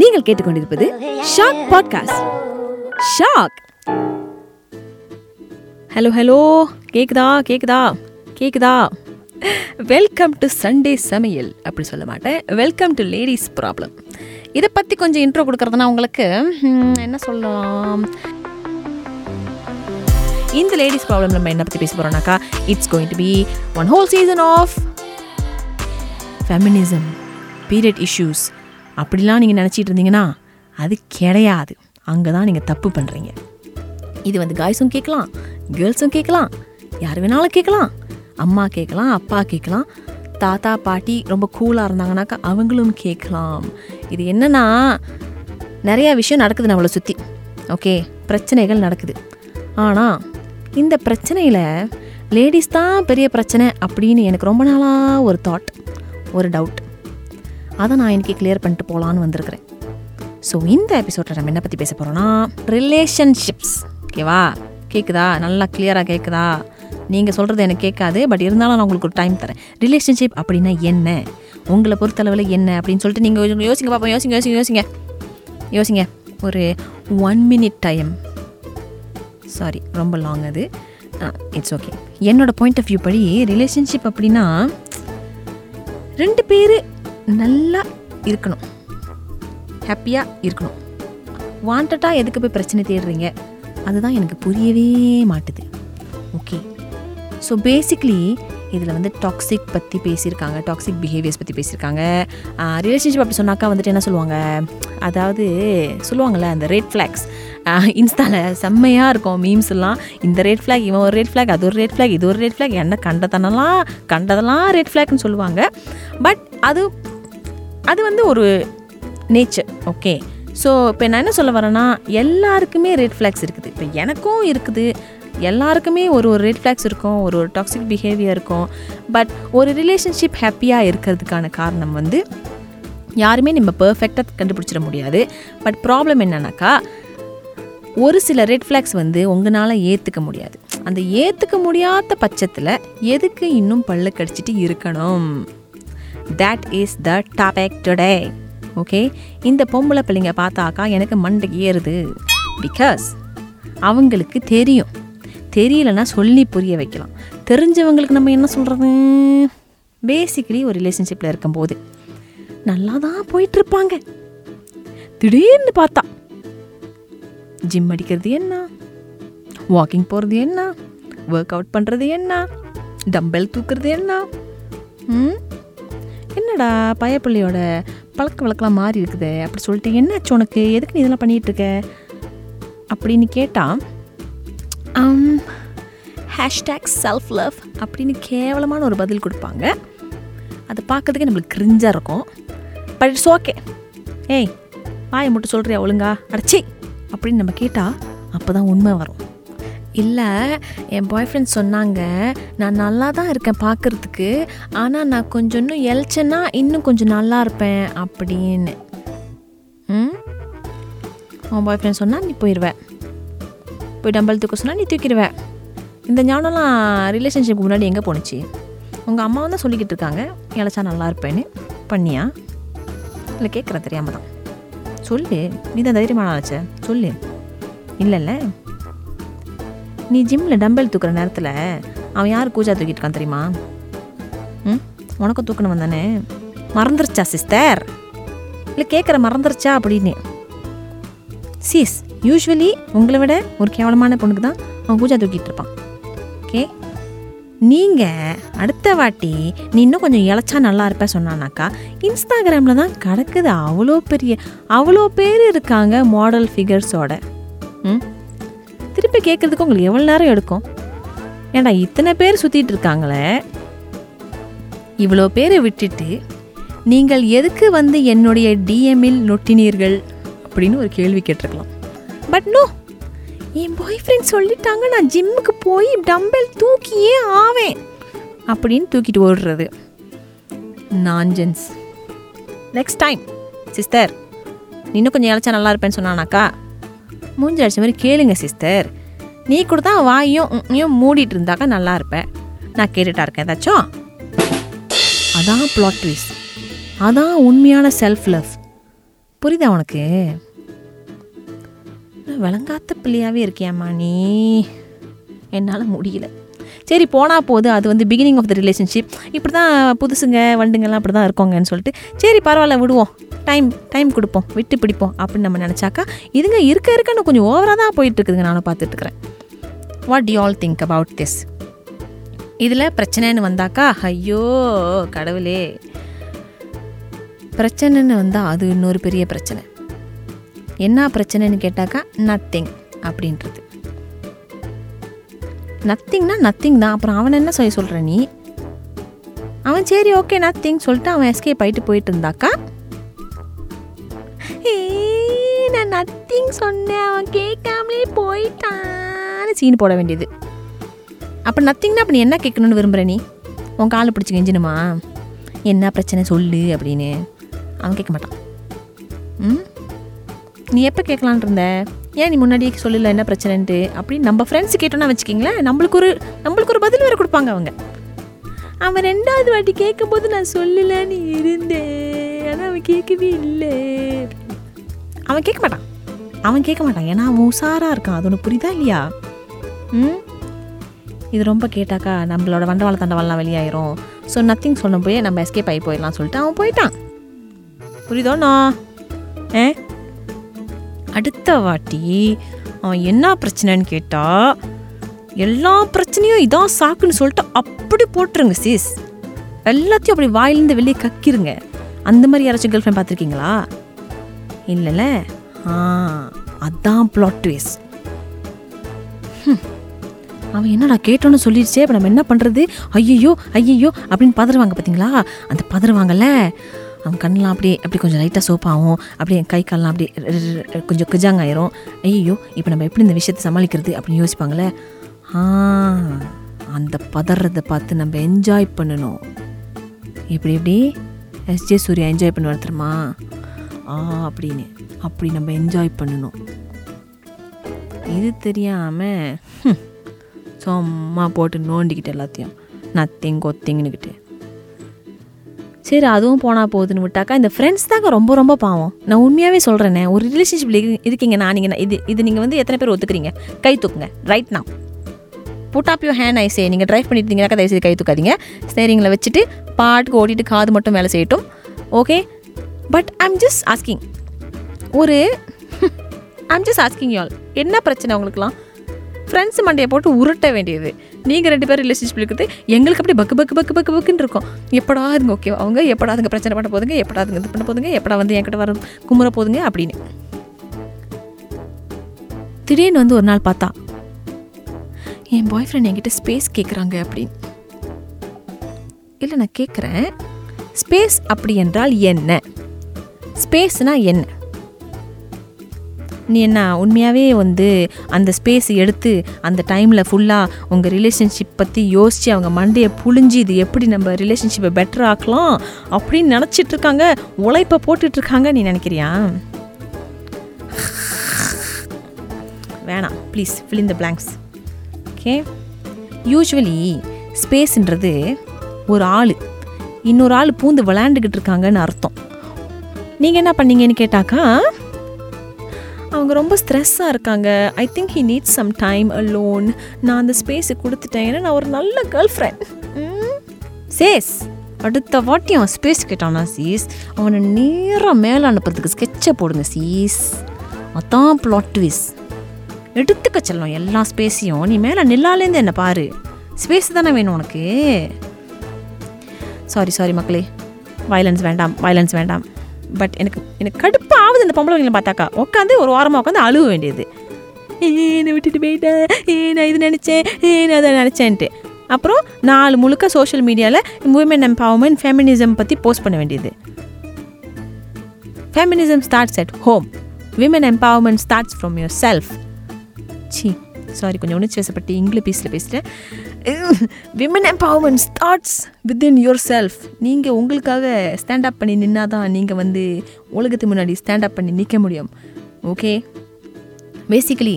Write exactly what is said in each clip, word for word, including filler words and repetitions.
நீங்கள் கேட்டுக்கொண்டிருப்பது shock podcast. Shock. Hello hello, கேக்குதா கேக்குதா கேக்குதா? வெல்கம் டு சண்டே சமையல். அப்படி சொல்ல மாட்டேன், வெல்கம் டு லேடிஸ் ப்ராப்ளம். இதை பற்றி கொஞ்சம் இன்ட்ரோ கொடுக்குறதுனா உங்களுக்கு என்ன சொல்லலாம்? இந்த லேடிஸ் ப்ராப்ளம் நம்ம என்ன பற்றி பேச போகிறோம்னாக்கா, it's going to be one whole season of feminism, period issues. அப்படிலாம் நீங்கள் நினச்சிட்டு இருந்தீங்கன்னா அது கிடையாது. அங்கே தான் நீங்கள் தப்பு பண்ணுறீங்க. இது வந்து காய்ஸும் கேட்கலாம், கேர்ள்ஸும் கேட்கலாம், யார் வேணாலும் கேட்கலாம். அம்மா கேட்கலாம், அப்பா கேட்கலாம், தாத்தா பாட்டி ரொம்ப கூலாக இருந்தாங்கனாக்கா அவங்களும் கேட்கலாம். இது என்னென்னா, நிறையா விஷயம் நடக்குது நம்மளை சுற்றி. ஓகே, பிரச்சனைகள் நடக்குது. ஆனால் இந்த பிரச்சனையில் லேடிஸ் தான் பெரிய பிரச்சனை அப்படின்னு எனக்கு ரொம்ப நாளாக ஒரு தாட், ஒரு டவுட். அதை நான் இன்றைக்கி கிளியர் பண்ணிட்டு போகலான்னு வந்திருக்கிறேன். ஸோ இந்த எபிசோடில் நம்ம என்ன பற்றி பேச போகிறோன்னா, ரிலேஷன்ஷிப்ஸ். ஓகேவா? கேட்குதா? நல்லா கிளியராக கேட்குதா? நீங்கள் சொல்கிறது எனக்கு கேட்காது, பட் இருந்தாலும் நான் உங்களுக்கு ஒரு டைம் தரேன். ரிலேஷன்ஷிப் அப்படின்னா என்ன, உங்களை பொறுத்தளவில் என்ன அப்படின்னு சொல்லிட்டு நீங்கள் யோசிங்க பார்ப்போம். யோசிங்க யோசிங்க யோசிங்க யோசிங்க ஒரு ஒன் மினிட் டைம். சாரி, ரொம்ப லாங் அது. It's okay. என்னோடய பாயிண்ட் ஆஃப் வியூ படி ரிலேஷன்ஷிப் அப்படின்னா ரெண்டு பேர் நல்லா இருக்கணும், ஹாப்பியாக இருக்கணும். வாண்டடாக எதுக்கு போய் பிரச்சனை தேடுறீங்க? அதுதான் எனக்கு புரியவே மாட்டுது. ஓகே, ஸோ பேசிக்லி இதில் வந்து டாக்ஸிக் பற்றி பேசியிருக்காங்க, டாக்ஸிக் பிஹேவியர்ஸ் பற்றி பேசியிருக்காங்க. ரிலேஷன்ஷிப் அப்படி சொன்னாக்கா வந்துட்டு என்ன சொல்லுவாங்க, அதாவது சொல்லுவாங்கள்ல அந்த ரெட் ஃப்ளாக்ஸ். இன்ஸ்டாவில் செம்மையாக இருக்கும் மீம்ஸ் எல்லாம். இந்த ரெட் ஃப்ளாக், இவன் ஒரு ரெட் ஃப்ளாக், அது ஒரு ரெட் ஃப்ளாக், இது ஒரு ரெட் ஃப்ளாக், என்ன கண்டதனெல்லாம் கண்டதெல்லாம் ரெட் ஃப்ளாக்னு சொல்லுவாங்க. பட் அது அது வந்து ஒரு நேச்சர். ஓகே, ஸோ இப்போ நான் என்ன சொல்ல வரேன்னா, எல்லாருக்குமே ரெட் ஃப்ளாக்ஸ் இருக்குது. இப்போ எனக்கும் இருக்குது. எல்லாருக்குமே ஒரு ஒரு ரெட் ஃப்ளாக்ஸ் இருக்கும், ஒரு ஒரு டாக்ஸிக் பிஹேவியர் இருக்கும். பட் ஒரு ரிலேஷன்ஷிப் ஹாப்பியாக இருக்கிறதுக்கான காரணம் வந்து யாருமே நம்ம பர்ஃபெக்டாக கண்டுபிடிச்சிட முடியாது. பட் ப்ராப்ளம் என்னன்னாக்கா, ஒரு சில ரெட் ஃப்ளாக்ஸ் வந்து உங்களால் ஏற்றுக்க முடியாது. அந்த ஏற்றுக்க முடியாத பட்சத்தில் எதுக்கு இன்னும் பல்ல கடிச்சிட்டு இருக்கணும்? That is the topic today. Okay, இந்த பொம்பளை பிள்ளைங்க பார்த்தாக்கா எனக்கு மண்டை ஏறுது. பிகாஸ் அவங்களுக்கு தெரியும், தெரியலைன்னா சொல்லி புரிய வைக்கலாம். தெரிஞ்சவங்களுக்கு நம்ம என்ன சொல்கிறது? பேசிக்கலி ஒரு ரிலேஷன்ஷிப்பில் இருக்கும்போது நல்லா தான் போயிட்டுருப்பாங்க. திடீர்னு பார்த்தா ஜிம் அடிக்கிறது என்ன, வாக்கிங் போகிறது என்ன, ஒர்க் அவுட் பண்ணுறது என்ன, டம்பல் தூக்குறது என்ன, என்னடா பயப்பிள்ளையோட பழக்க வழக்கெலாம் மாறி இருக்குது அப்படி சொல்லிட்டு என்னாச்சு உனக்கு, எதுக்கு நீ இதெல்லாம் பண்ணிகிட்ருக்க அப்படின்னு கேட்டால், ஹேஷ்டாக் செல்ஃப் லவ் அப்படின்னு கேவலமான ஒரு பதில் கொடுப்பாங்க. அதை பார்க்கறதுக்கே நம்மளுக்கு கிரிஞ்சாக இருக்கும். But it's okay. ஏய், வாயை மட்டும் சொல்கிறியா ஒழுங்கா, அடச்சி அப்படின்னு நம்ம கேட்டால் அப்போ தான் உண்மை வரும். இல்லை, என் பாய் ஃப்ரெண்ட் சொன்னாங்க, நான் நல்லா தான் இருக்கேன் பார்க்குறதுக்கு, ஆனால் நான் கொஞ்சம் இன்னும் எழிச்சேன்னா இன்னும் கொஞ்சம் நல்லா இருப்பேன் அப்படின்னு. ம் உன் பாய் ஃப்ரெண்ட் சொன்னால் நீ போயிடுவேன், போய் டம்பல் தூக்க சொன்னால் நீ தூக்கிடுவேன். இந்த ஞானம்லாம் ரிலேஷன்ஷிப்புக்கு முன்னாடி எங்கே போணுச்சு? உங்கள் அம்மாவும் தான் சொல்லிக்கிட்டு இருக்காங்க எழிச்சா நல்லா இருப்பேன்னு. பண்ணியா? இல்லை கேட்குறேன் தெரியாமல் தான். சொல்லு, நீ தான் தைரியமான ஆளாச்ச, சொல்லு. இல்லைல்ல, நீ ஜிம்மில் டம்பல் தூக்குற நேரத்தில் அவன் யார் கூச்சா தூக்கிட்டு இருக்கான் தெரியுமா? ம் உனக்கும் தூக்கணும் வந்தானே, மறந்துருச்சா சிஸ்டர்? இல்லை கேட்குற மறந்துருச்சா அப்படின்னு. சீஸ், யூஸ்வலி உங்களை விட ஒரு கேவலமான பொண்ணுக்கு தான் அவன் கூச்சா தூக்கிட்டு இருப்பான். ஓகே, நீங்கள் அடுத்த வாட்டி நீ இன்னும் கொஞ்சம் இழைச்சா நல்லா இருப்பேன் சொன்னானாக்கா, இன்ஸ்டாகிராமில் தான் கிடக்குது. அவ்வளோ பெரிய அவ்வளோ பேர் இருக்காங்க மாடல் ஃபிகர்ஸோட. ம் திருப்பி கேட்குறதுக்கு உங்களுக்கு எவ்வளோ நேரம் எடுக்கும்? ஏன்னா இத்தனை பேர் சுற்றிட்டு இருக்காங்களே, இவ்வளோ பேரை விட்டுட்டு நீங்கள் எதுக்கு வந்து என்னுடைய டிஎம்மில் நொட்டினீர்கள் அப்படின்னு ஒரு கேள்வி கேட்டிருக்கலாம். பட் நோ, என் பாய் ஃப்ரெண்ட் சொல்லிட்டாங்க நான் ஜிம்முக்கு போய் டம்பல் தூக்கியே ஆவேன் அப்படின்னு தூக்கிட்டு ஓடுறது நான்ஜென்ஸ். நெக்ஸ்ட் டைம் சிஸ்டர், இன்னும் கொஞ்சம் இழைச்சா நல்லா இருப்பேன்னு சொன்னானாக்கா மூஞ்சி அடித்த மாதிரி கேளுங்க சிஸ்டர், நீ கூட தான் வாயும் மூடிட்டு இருந்தாக்கா நல்லா இருப்பேன், நான் கேட்டுட்டா இருக்கேன் ஏதாச்சும். அது அதான் பிளாட் ட்விஸ்ட், அதான் உண்மையான செல்ஃப் லவ். புரியுதா உனக்கு? நான் விளங்காத்த பிள்ளையாகவே இருக்கியாம்மா நீ, என்னால் முடியல. சரி போனால் போகுது, அது வந்து பிகினிங் ஆஃப் த ரிலேஷன்ஷிப். இப்படி தான் புதுசுங்க வண்டுங்கள்லாம் அப்படி தான் இருக்கோங்கன்னு சொல்லிட்டு சரி பரவாயில்ல விடுவோம், டைம் டைம் கொடுப்போம், விட்டு பிடிப்போம் அப்படின்னு நம்ம நினச்சாக்கா இதுங்க இருக்க இருக்கன்னு கொஞ்சம் ஓவராக தான் போயிட்டுருக்குதுங்க. நானும் பார்த்துட்டுருக்குறேன். What do you all think about this? இதில் பிரச்சனைன்னு வந்தாக்கா ஐயோ கடவுளே, பிரச்சனைன்னு வந்தால் அது இன்னொரு பெரிய பிரச்சனை. என்ன பிரச்சனைன்னு கேட்டாக்கா நத்திங் அப்படின்றது. நத்திங்னா நத்திங் தான். அப்புறம் அவன் என்ன சொல்லி சொல்கிற நீ? அவன் சரி ஓகே நத்திங் சொல்லிட்டு அவன் எஸ்கேப் ஆகிட்டு போயிட்டு இருந்தாக்கா, ஏ நான் நத்திங் சொன்னேன் அவன் கேட்காமலே போயிட்டான்னு சீன் போட வேண்டியது. அப்போ நத்திங்னா அப்போ நீ என்ன கேட்கணும்னு விரும்புகிற நீ? உன் காலை பிடிச்சி கெஞ்சினுமா என்ன பிரச்சனை சொல்லு அப்படின்னு? அவன் கேட்க மாட்டான். ம் நீ எப்போ கேட்கலான் இருந்த? ஏன் நீ முன்னாடியே சொல்லல என்ன பிரச்சனைன்ட்டு அப்படின்னு நம்ம ஃப்ரெண்ட்ஸ் கேட்டோன்னா வச்சுக்கிங்களேன், நம்மளுக்கு ஒரு நம்மளுக்கு ஒரு பதில் வேறு கொடுப்பாங்க அவங்க. அவன் ரெண்டாவது வாட்டி கேட்கும்போது நான் சொல்லலன்னு இருந்தேன், ஆனால் அவன் கேட்கவே இல்லை. அவன் கேட்க மாட்டான் அவன் கேட்க மாட்டான் ஏன்னா அவன் உஷாராக இருக்கான். அது ஒன்று புரியுதா இல்லையா? ம் இது ரொம்ப கேட்டாக்கா நம்மளோட வண்டவாள தண்டவாளெலாம் வெளியாயிரும். ஸோ நத்திங் சொன்ன போய் நம்ம எஸ்கேப் ஆகி போயிடலாம் சொல்லிட்டு அவன் போயிட்டான். புரியுதோண்ணா? ஏ அடுத்த வாட்டி அவன் என்ன பிரச்சனைன்னு கேட்டால் எல்லா பிரச்சனையும் இதான் சாக்குன்னு சொல்லிட்டு அப்படி போட்டுருங்க சீஸ், எல்லாத்தையும் அப்படி வாயிலேருந்து வெளியே கக்கிருங்க. அந்த மாதிரி யாராச்சும் கேர்ள் ஃப்ரெண்ட் பார்த்துருக்கீங்களா? இல்லைல்ல. ஆ அதான் பிளாட் ட்விஸ்ட். அவன் என்னடா கேட்டோன்னு சொல்லிடுச்சே, இப்போ நம்ம என்ன பண்ணுறது, ஐயையோ ஐயையோ அப்படின்னு பதறுவாங்க பார்த்தீங்களா? அந்த பதறுவாங்கல்ல அவன் கண்ணெலாம் அப்படியே அப்படி கொஞ்சம் லைட்டாக சோப்பாகும், அப்படியே கை கால்லாம் அப்படி கொஞ்சம் கிஜாங்காயிரும். ஐயோ இப்போ நம்ம எப்படி இந்த விஷயத்தை சமாளிக்கிறது அப்படின்னு யோசிப்பாங்களே. ஆ அந்த பதறதை பார்த்து நம்ம என்ஜாய் பண்ணணும். இப்படி இப்படி எஸ் ஜே சூர்யா என்ஜாய் பண்ண வரத்துமா? ஆ அப்படின்னு அப்படி நம்ம என்ஜாய் பண்ணணும். இது தெரியாமல் சும்மா போட்டு நோண்டிக்கிட்டு எல்லாத்தையும் நத்திங் கொத்திங்கன்னுக்கிட்டு சரி அதுவும் போனால் போகுதுன்னு விட்டாக்கா இந்த ஃப்ரெண்ட்ஸ் தாங்க ரொம்ப ரொம்ப பாவம். நான் உண்மையாகவே சொல்கிறேன்னே, ஒரு ரிலேஷன்ஷிப்பில் இருக்கீங்க நான் நீங்கள் இது இது நீங்கள் வந்து எத்தனை பேர் ஒத்துக்கிறீங்க? கை தூக்குங்க right now. Put up your hand I say. நீங்கள் ட்ரைவ் பண்ணிட்டீங்கன்னாக்கா தயவுசெய்து கை தூக்காதீங்க. ஸ்டேரிங்கில் வச்சுட்டு பாட்டுக்கு ஓட்டிட்டு காது மட்டும் வேலை செய்யட்டும். Okay but I am just asking ஒரு I am just asking you all, என்ன பிரச்சனை உங்களுக்குலாம்? ஃப்ரெண்ட்ஸ் மண்டையை போட்டு உருட்ட வேண்டியது. நீங்கள் ரெண்டு பேர் ரிலேஷன்ஷிப் இருக்குது, எங்களுக்கு அப்படி பக்கு பக்கு பக்கு பக்கு பக்குன்னு இருக்கும். எப்படா இருங்க ஓகே அவங்க எப்படா அதுங்க பிரச்சனை பண்ண போதுங்க, எப்படா அதுங்க இது பண்ண போதுங்க, எப்படா வந்து என்கிட்ட வர குமுற போதுங்க அப்படின்னு. திடீர்னு வந்து ஒரு நாள் பார்த்தா என் பாய் ஃப்ரெண்ட் என்கிட்ட ஸ்பேஸ் கேட்குறாங்க அப்படின்னு. இல்லை நான் கேட்குறேன், ஸ்பேஸ் அப்படி என்றால் என்ன? ஸ்பேஸ்னால் என்ன? நீ என்ன உண்மையாகவே வந்து அந்த ஸ்பேஸ் எடுத்து அந்த டைமில் ஃபுல்லாக உங்கள் ரிலேஷன்ஷிப் பற்றி யோசித்து அவங்க மண்டையை புழிஞ்சு இது எப்படி நம்ம ரிலேஷன்ஷிப்பை பெட்டர் ஆக்கலாம் அப்படின்னு நினச்சிட்ருக்காங்க, உழைப்பை போட்டுட்ருக்காங்க நீ நினைக்கிறியா? வேணாம் please fill in the blanks. Okay usually ஸ்பேஸுன்றது ஒரு ஆள் இன்னொரு ஆள் பூந்து விளையாண்டுக்கிட்டு இருக்காங்கன்னு அர்த்தம். நீங்கள் என்ன பண்ணீங்கன்னு கேட்டாக்கா அவங்க ரொம்ப ஸ்ட்ரெஸ்ஸாக இருக்காங்க, I think he needs some time alone, நான் அந்த ஸ்பேஸை கொடுத்துட்டேன் ஏன்னா நான் ஒரு நல்ல கேர்ள் ஃப்ரெண்ட். சேஸ் அடுத்த வாட்டி அவன் ஸ்பேஸ் கேட்டானா சீஸ் அவனை நேராக மேலே அனுப்புறதுக்கு ஸ்கெட்சை போடுங்க சீஸ். அதான் பிளாட் ட்விஸ்ட். எடுத்துக்க செல்லும் எல்லா ஸ்பேஸையும், நீ மேலே நில்லாலேருந்து என்ன பாரு, ஸ்பேஸ் தானே வேணும் உனக்கு. சாரி சாரி மக்களே, வயலன்ஸ் வேண்டாம் வயலன்ஸ் வேண்டாம். பட் எனக்கு எனக்கு கடுப்பாவது இந்த பொம்பளைங்களை பார்த்தாக்கா உட்காந்து ஒரு வாரமாக உட்காந்து அழுவ வேண்டியது. ஏன்னு விட்டுட்டு போயிட்டேன், ஏன்னா இது நினச்சேன், ஏன்னு அதை நினச்சேன்ட்டு அப்புறம் நாலு முழுக்க சோஷியல் மீடியாவில் விமன் எம்பவர்மெண்ட் ஃபெமினிசம் பற்றி போஸ்ட் பண்ண வேண்டியது. Feminism starts at home, women empowerment starts from yourself. சி சாரி கொஞ்சம் உணர்ச்சி வசப்பட்டு இங்கிலீஷ் பீஸில் பேசுகிறேன். Women empowerment starts within yourself. நீங்கள் உங்களுக்காக ஸ்டாண்டப் பண்ணி நின்னா தான் நீங்கள் வந்து உலகத்துக்கு முன்னாடி ஸ்டாண்டப் பண்ணி நிற்க முடியும். ஓகே பேசிக்கலி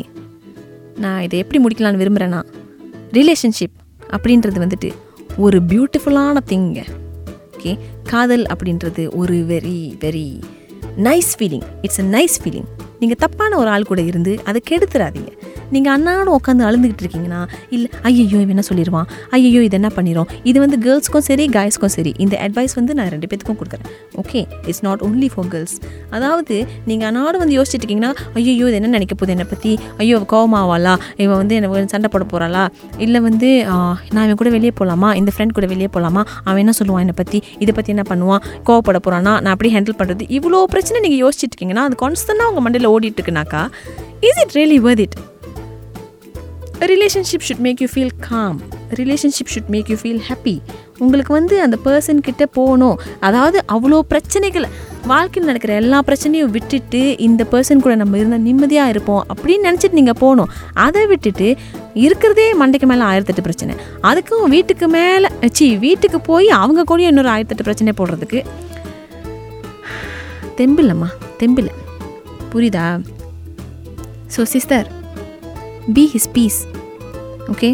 நான் இதை எப்படி முடிக்கலான்னு விரும்புகிறேன்னா, ரிலேஷன்ஷிப் அப்படின்றது வந்துட்டு ஒரு பியூட்டிஃபுல்லான திங்க. ஓகே, காதல் அப்படின்றது ஒரு very very nice feeling, it's a nice feeling. நீங்கள் தப்பான ஒரு ஆள் கூட இருந்து அதை கெடுத்துடாதீங்க. நீங்கள் அண்ணாடும் உட்காந்து அழுந்துக்கிட்டு இருக்கீங்கன்னா, இல்லை ஐயோ என்ன சொல்லிடுவான், ஐயோ இது என்ன பண்ணிடும். இது வந்து கேர்ள்ஸ்க்கும் சரி காய்ஸ்க்கும் சரி, இந்த அட்வைஸ் வந்து நான் ரெண்டு பேத்துக்கும் கொடுக்குறேன். Okay, it's not only for girls. அதாவது நீங்கள் அண்ணாடும் வந்து யோசிச்சுட்டு இருக்கீங்கன்னா, ஐயோ இது என்ன நினைக்க போகுது என்னை பற்றி, ஐயோ கோவமாவாளா, இவன் வந்து என்ன சண்டை போட போகிறாளா, இல்லை வந்து நான் இவன் கூட வெளியே போகலாமா, இந்த ஃப்ரெண்ட் கூட வெளியே போகலாமா, அவன் என்ன சொல்லுவான் என்னை பற்றி, இதை பற்றி என்ன பண்ணுவான், கோவப்பட போகிறானா, நான் அப்படி ஹேண்டில் பண்ணுறது. இவ்வளோ பிரச்சனை நீங்கள் யோசிச்சுட்டு இருக்கீங்கன்னா, அது கான்ஸ்டன்டாக உங்கள் மண்டையில் ஓடிட்டு இருக்குனாக்கா, is it really worth it? A relationship should make you feel calm. A relationship should make you feel happy. உங்களுக்கு வந்து அந்த பர்சன் கிட்டே போகணும். அதாவது அவ்வளோ பிரச்சனைகளை, வாழ்க்கையில் நடக்கிற எல்லா பிரச்சனையும் விட்டுட்டு இந்த பர்சன் கூட நம்ம இருந்தால் நிம்மதியாக இருப்போம் அப்படின்னு நினச்சிட்டு நீங்கள் போகணும். அதை விட்டுட்டு இருக்கிறதே மண்டைக்கு மேலே ஆயிரத்தெட்டு பிரச்சனை, அதுக்கும் வீட்டுக்கு மேலே சி வீட்டுக்கு போய் அவங்க கூட இன்னொரு ஆயிரத்தெட்டு பிரச்சனை போடுறதுக்கு தெம்பில்லம்மா, தெம்பில்லை. புரியுதா? So sister, be his peace. okay,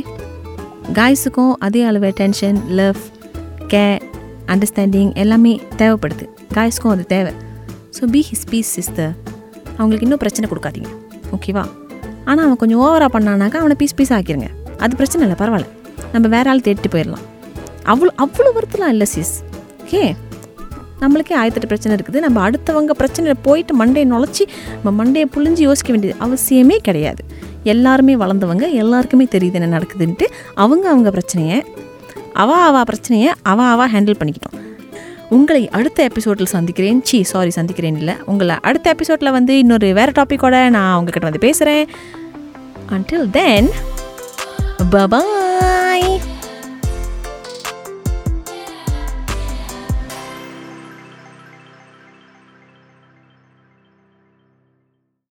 guys-க்கும் அதே அளவு attention, love, care, understanding எல்லாமே தேவைப்படுது. guys-க்கும் அது தேவை. so be his peace sister. அவங்களுக்கு இன்னும் பிரச்சனை கொடுக்காதீங்க, ஓகேவா? ஆனால் அவன் கொஞ்சம் ஓவராக பண்ணானாக்கா அவனை பீஸ் பீஸ் ஆக்கிடுங்க, அது பிரச்சனை இல்லை, பரவாயில்ல, நம்ம வேற ஆள் தேடிட்டு போயிடலாம். அவ்வளோ அவ்வளோ வருத்தலாம் இல்லை சிஸ். ஓகே, நம்மளுக்கே ஆயிரத்தெட்டு பிரச்சனை இருக்குது, நம்ம அடுத்தவங்க பிரச்சனையில் போயிட்டு மண்டையை நுழைச்சி நம்ம மண்டையை புழிஞ்சு யோசிக்க வேண்டியது அவசியமே கிடையாது. எல்லாருமே வளர்ந்தவங்க, எல்லாருக்குமே தெரியுது என்ன நடக்குதுன்ட்டு. அவங்க அவங்க பிரச்சனையை அவா அவா பிரச்சனையை அவா அவா ஹேண்டில் பண்ணிக்கிட்டோம். உங்களை அடுத்த எபிசோடில் சந்திக்கிறேன். சி சாரி சந்திக்கிறேன் இல்லை, உங்களை அடுத்த எபிசோடில் வந்து இன்னொரு வேறு டாப்பிக்கோட நான் உங்ககிட்ட வந்து பேசுகிறேன். until then, bye-bye.